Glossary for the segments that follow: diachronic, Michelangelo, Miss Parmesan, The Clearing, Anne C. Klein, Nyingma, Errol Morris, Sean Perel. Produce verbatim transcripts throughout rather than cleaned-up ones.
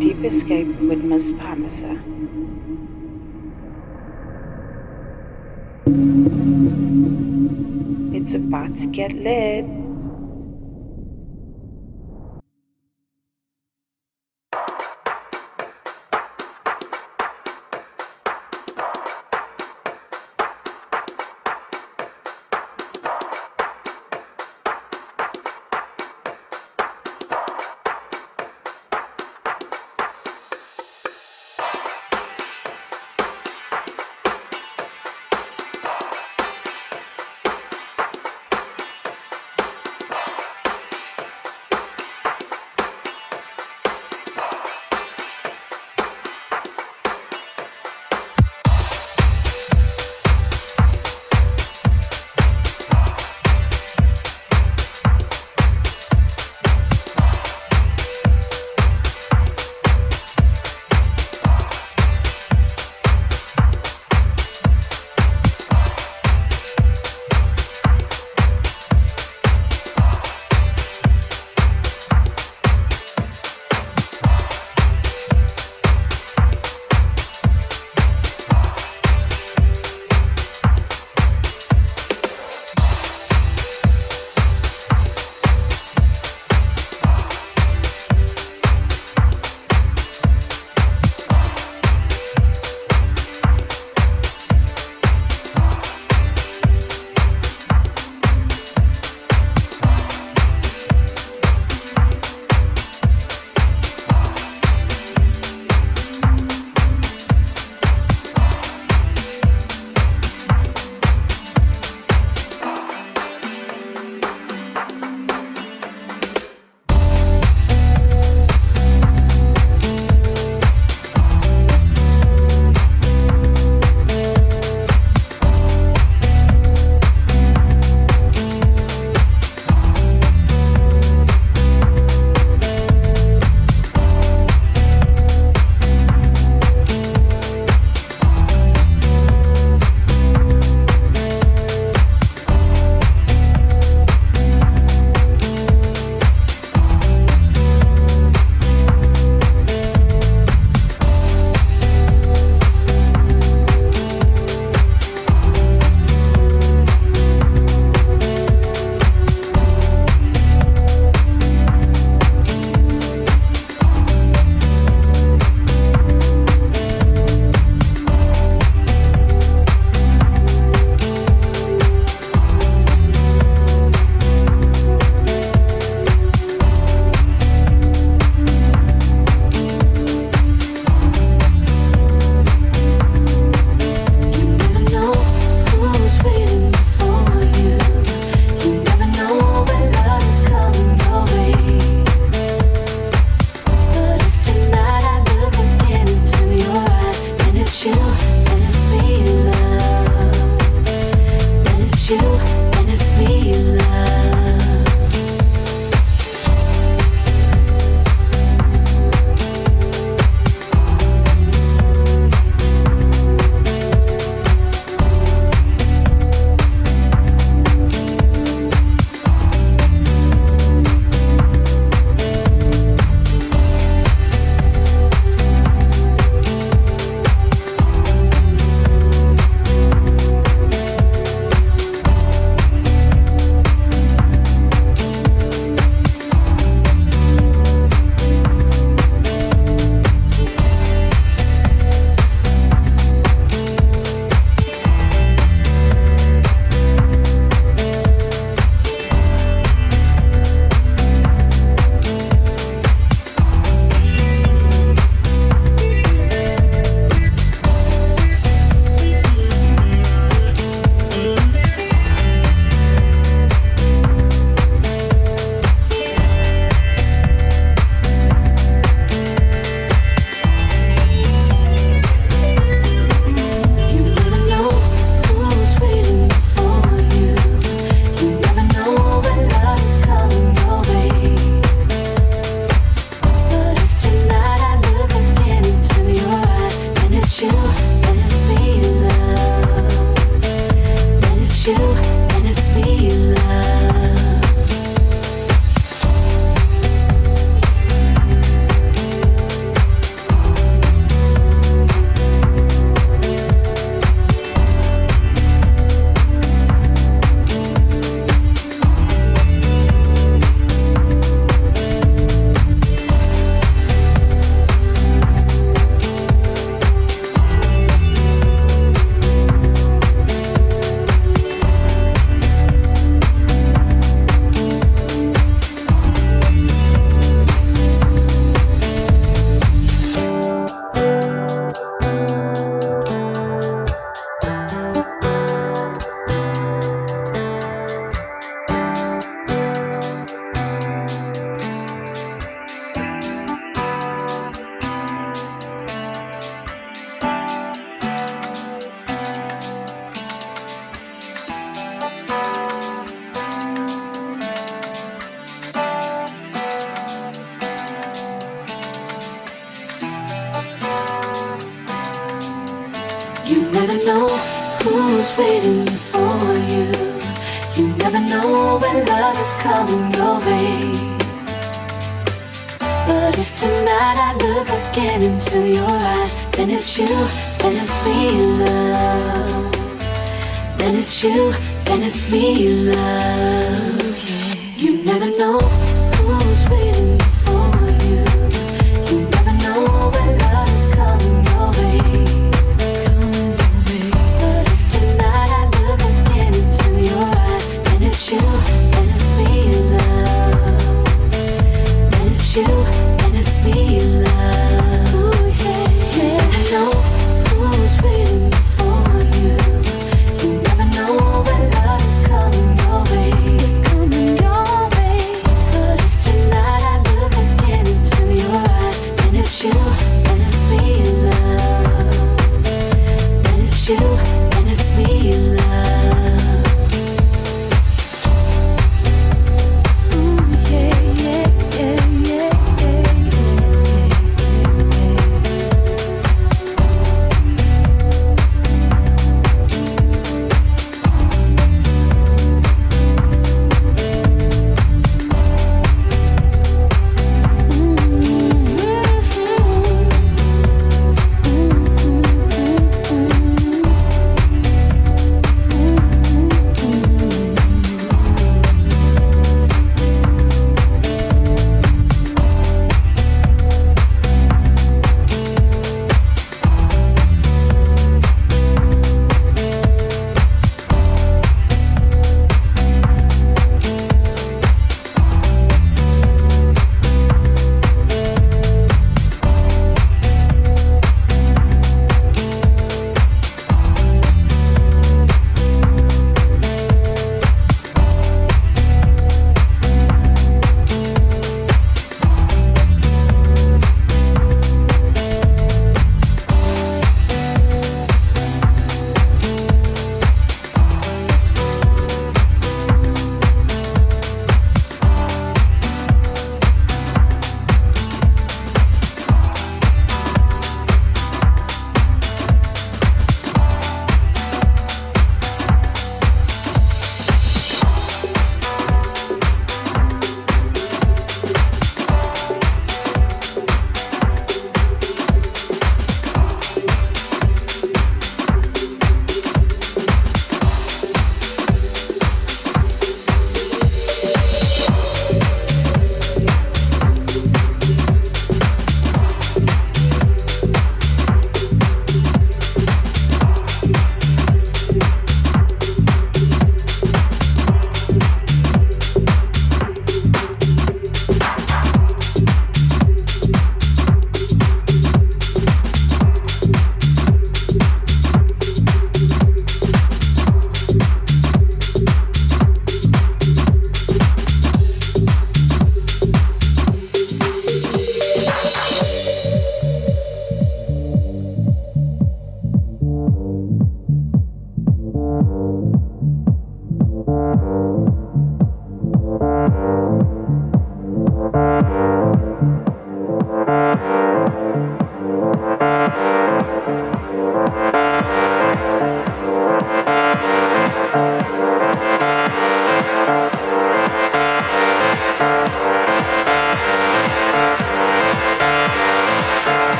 Deep Escape with Miss Parmesan. It's about to get lit. never know who's waiting for you. You never know when love is coming your way. But if tonight I look again into your eyes, then it's you, then it's me, love. Then it's you, then it's me, love. You never know who's waiting for you. You never know when love is coming your way. But if tonight I look again into your eyes, then it's you, then it's me, love. Then it's you, then it's me, love. Ooh, yeah, yeah. I know who's waiting for you. You never know when love is coming your way. It's coming your way. You, and it's me, love. Then it's you, and it's me, love. Ooh, yeah, yeah, yeah, yeah, yeah,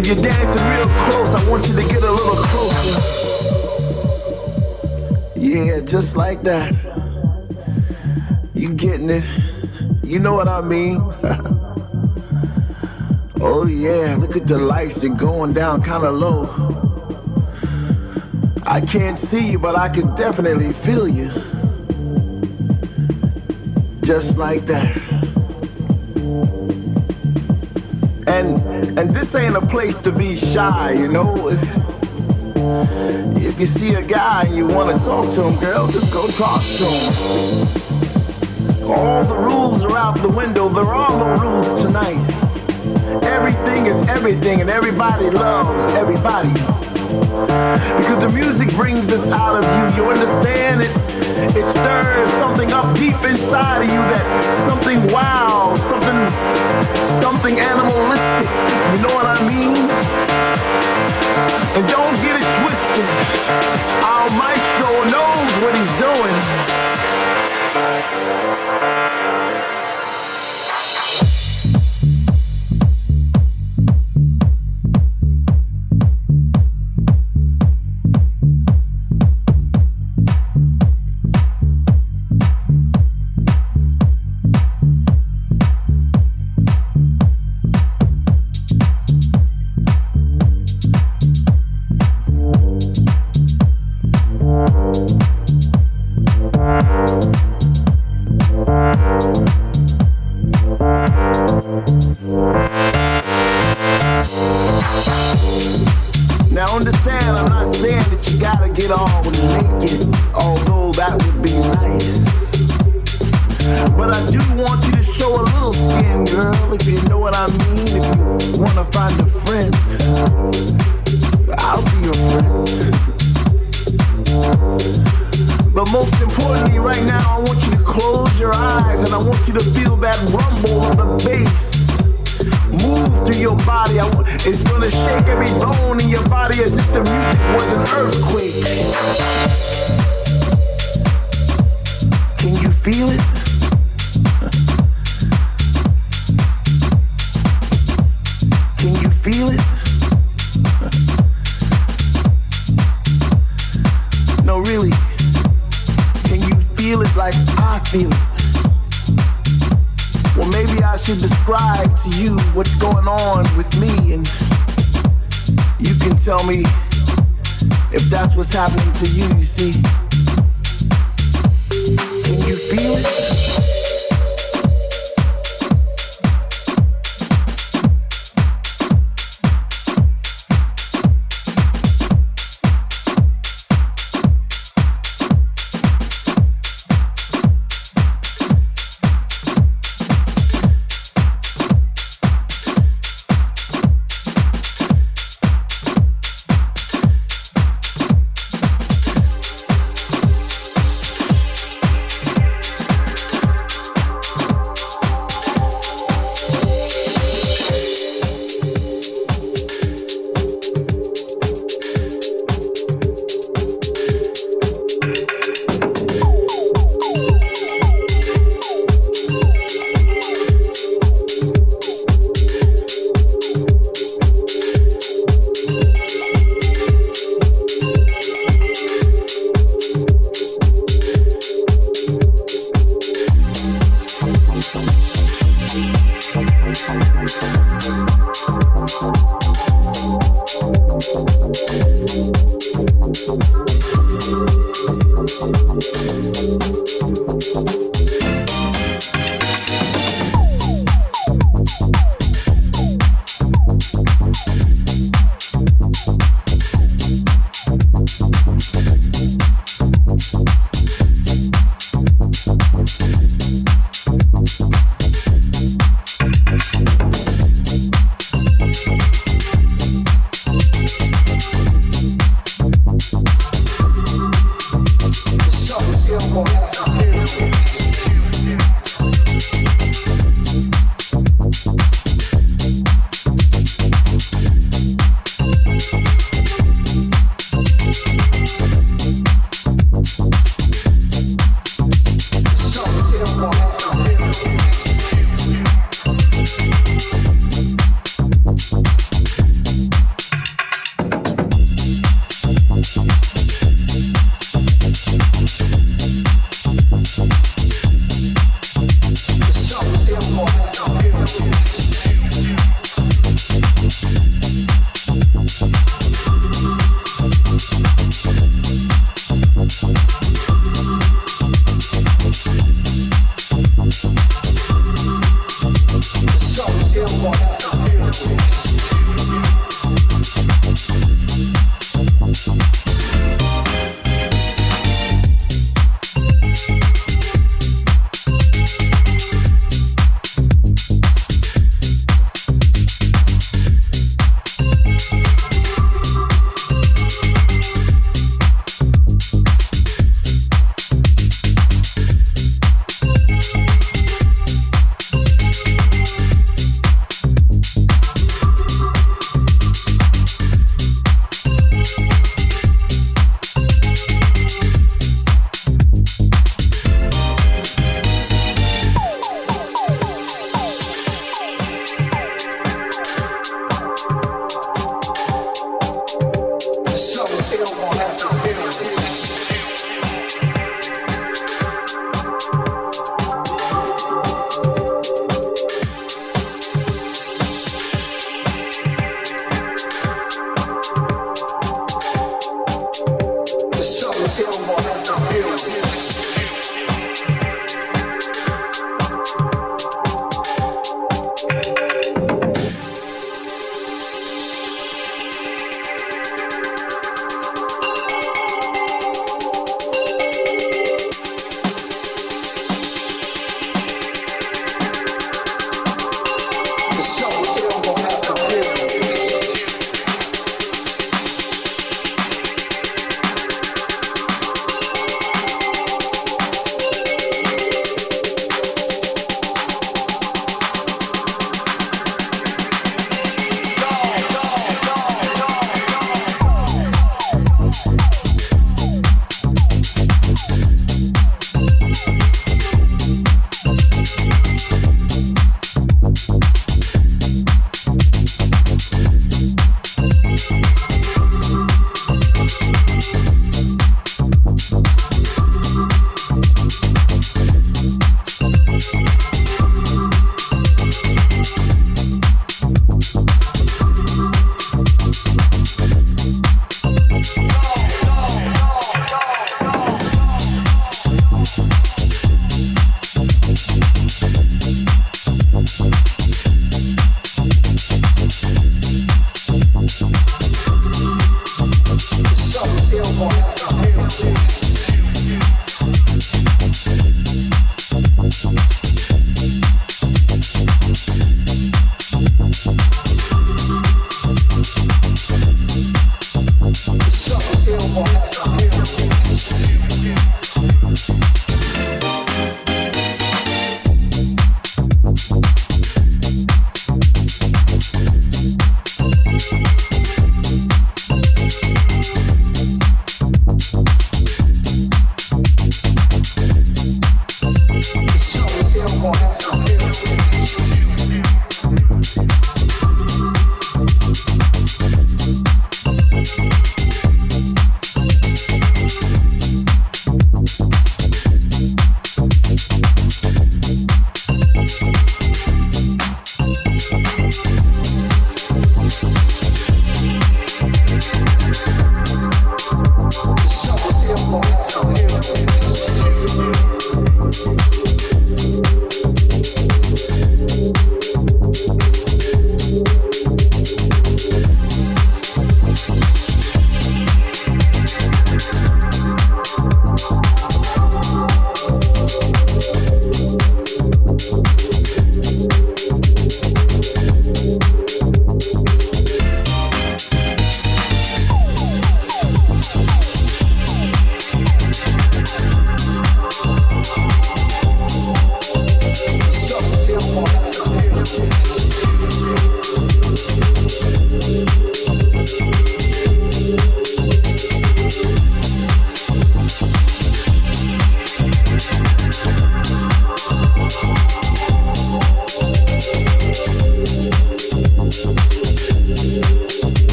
if you're dancing real close, I want you to get a little closer. Yeah, just like that. You getting it? You know what I mean? Oh yeah, look at the lights, they're going down kinda low. I can't see you, but I can definitely feel you. Just like that. And and this ain't a place to be shy, you know? If, if you see a guy and you wanna talk to him, girl, just go talk to him. All the rules are out the window, there are no rules tonight. Everything is everything, and everybody loves everybody. Because the music brings us out of you, you understand it? It stirs something up deep inside of you, that something wild, something, something animalistic, you know what I mean? And don't get it twisted, our maestro knows what he's doing.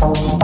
Thank you.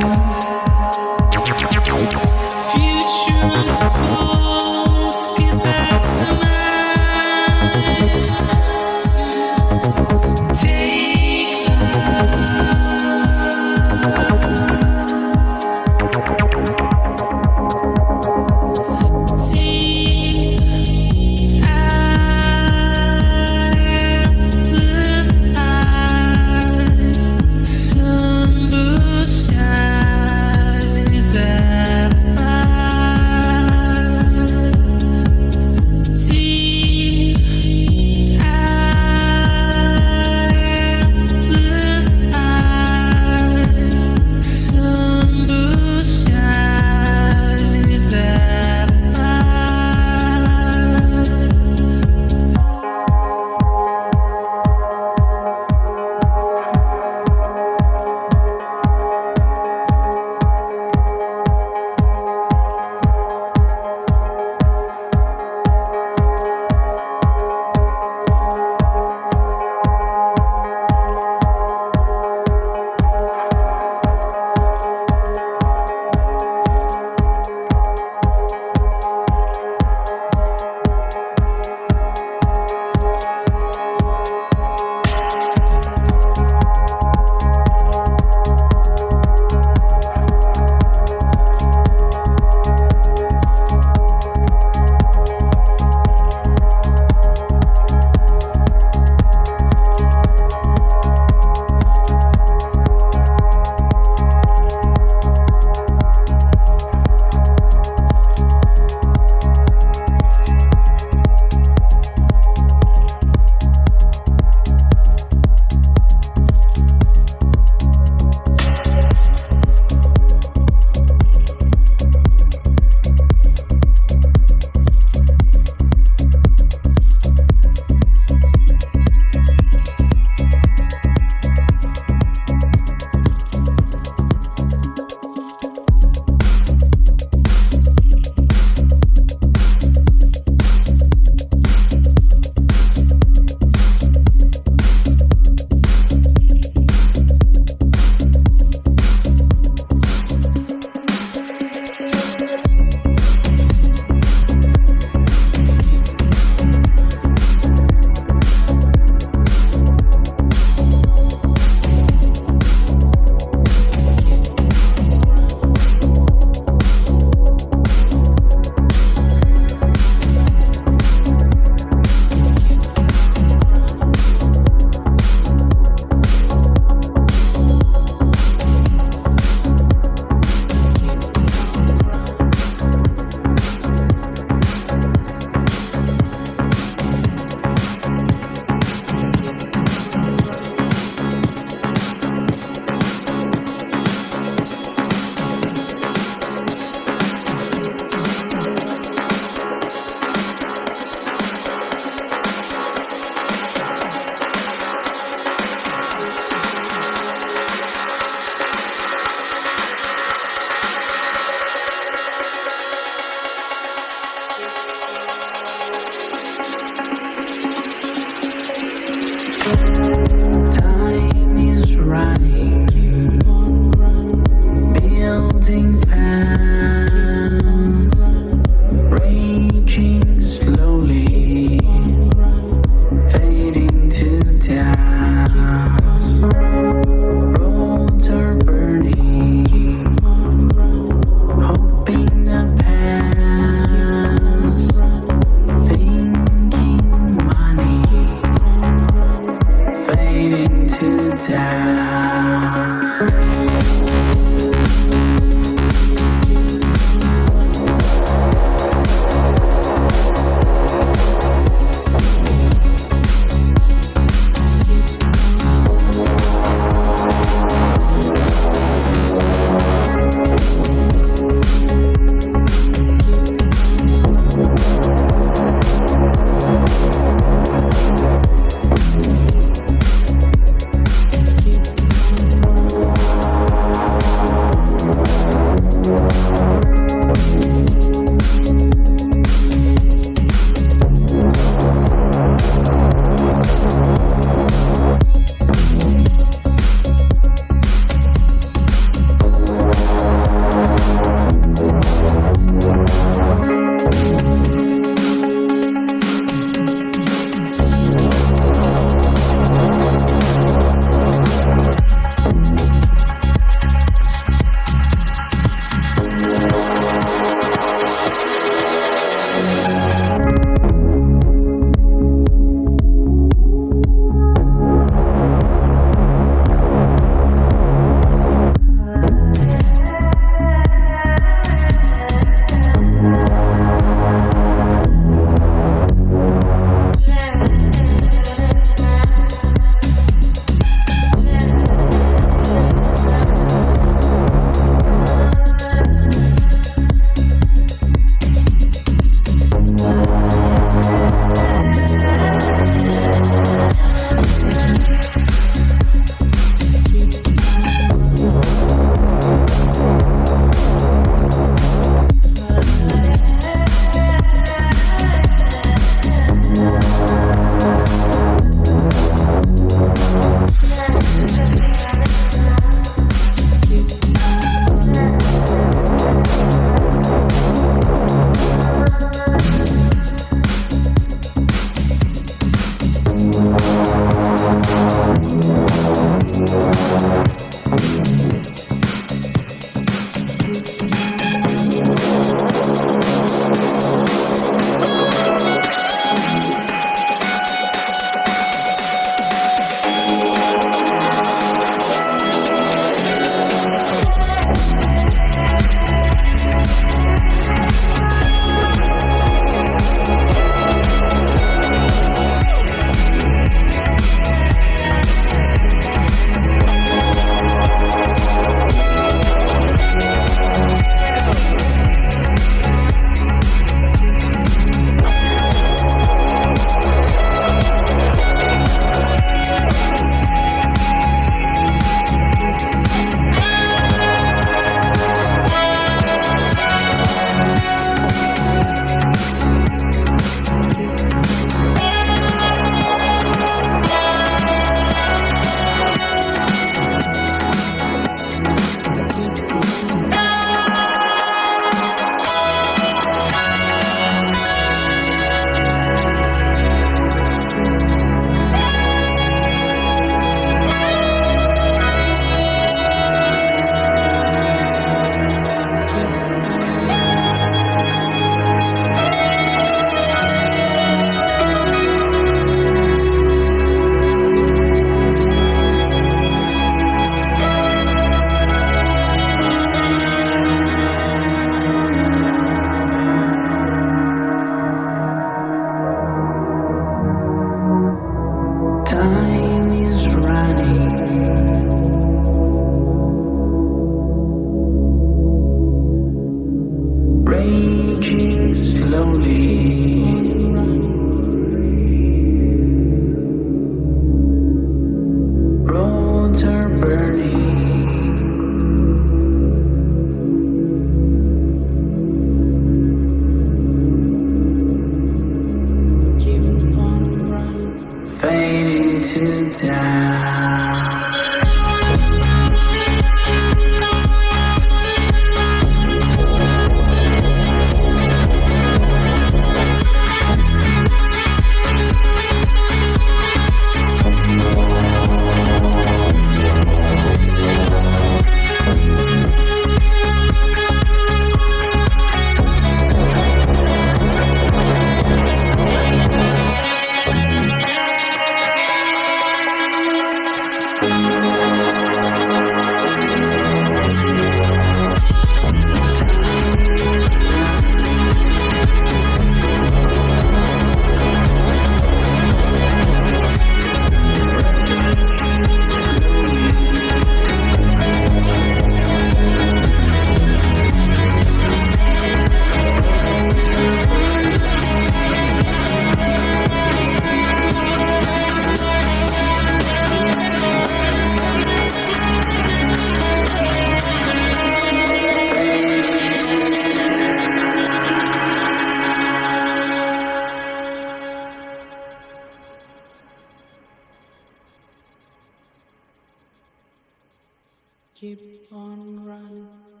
keep on running.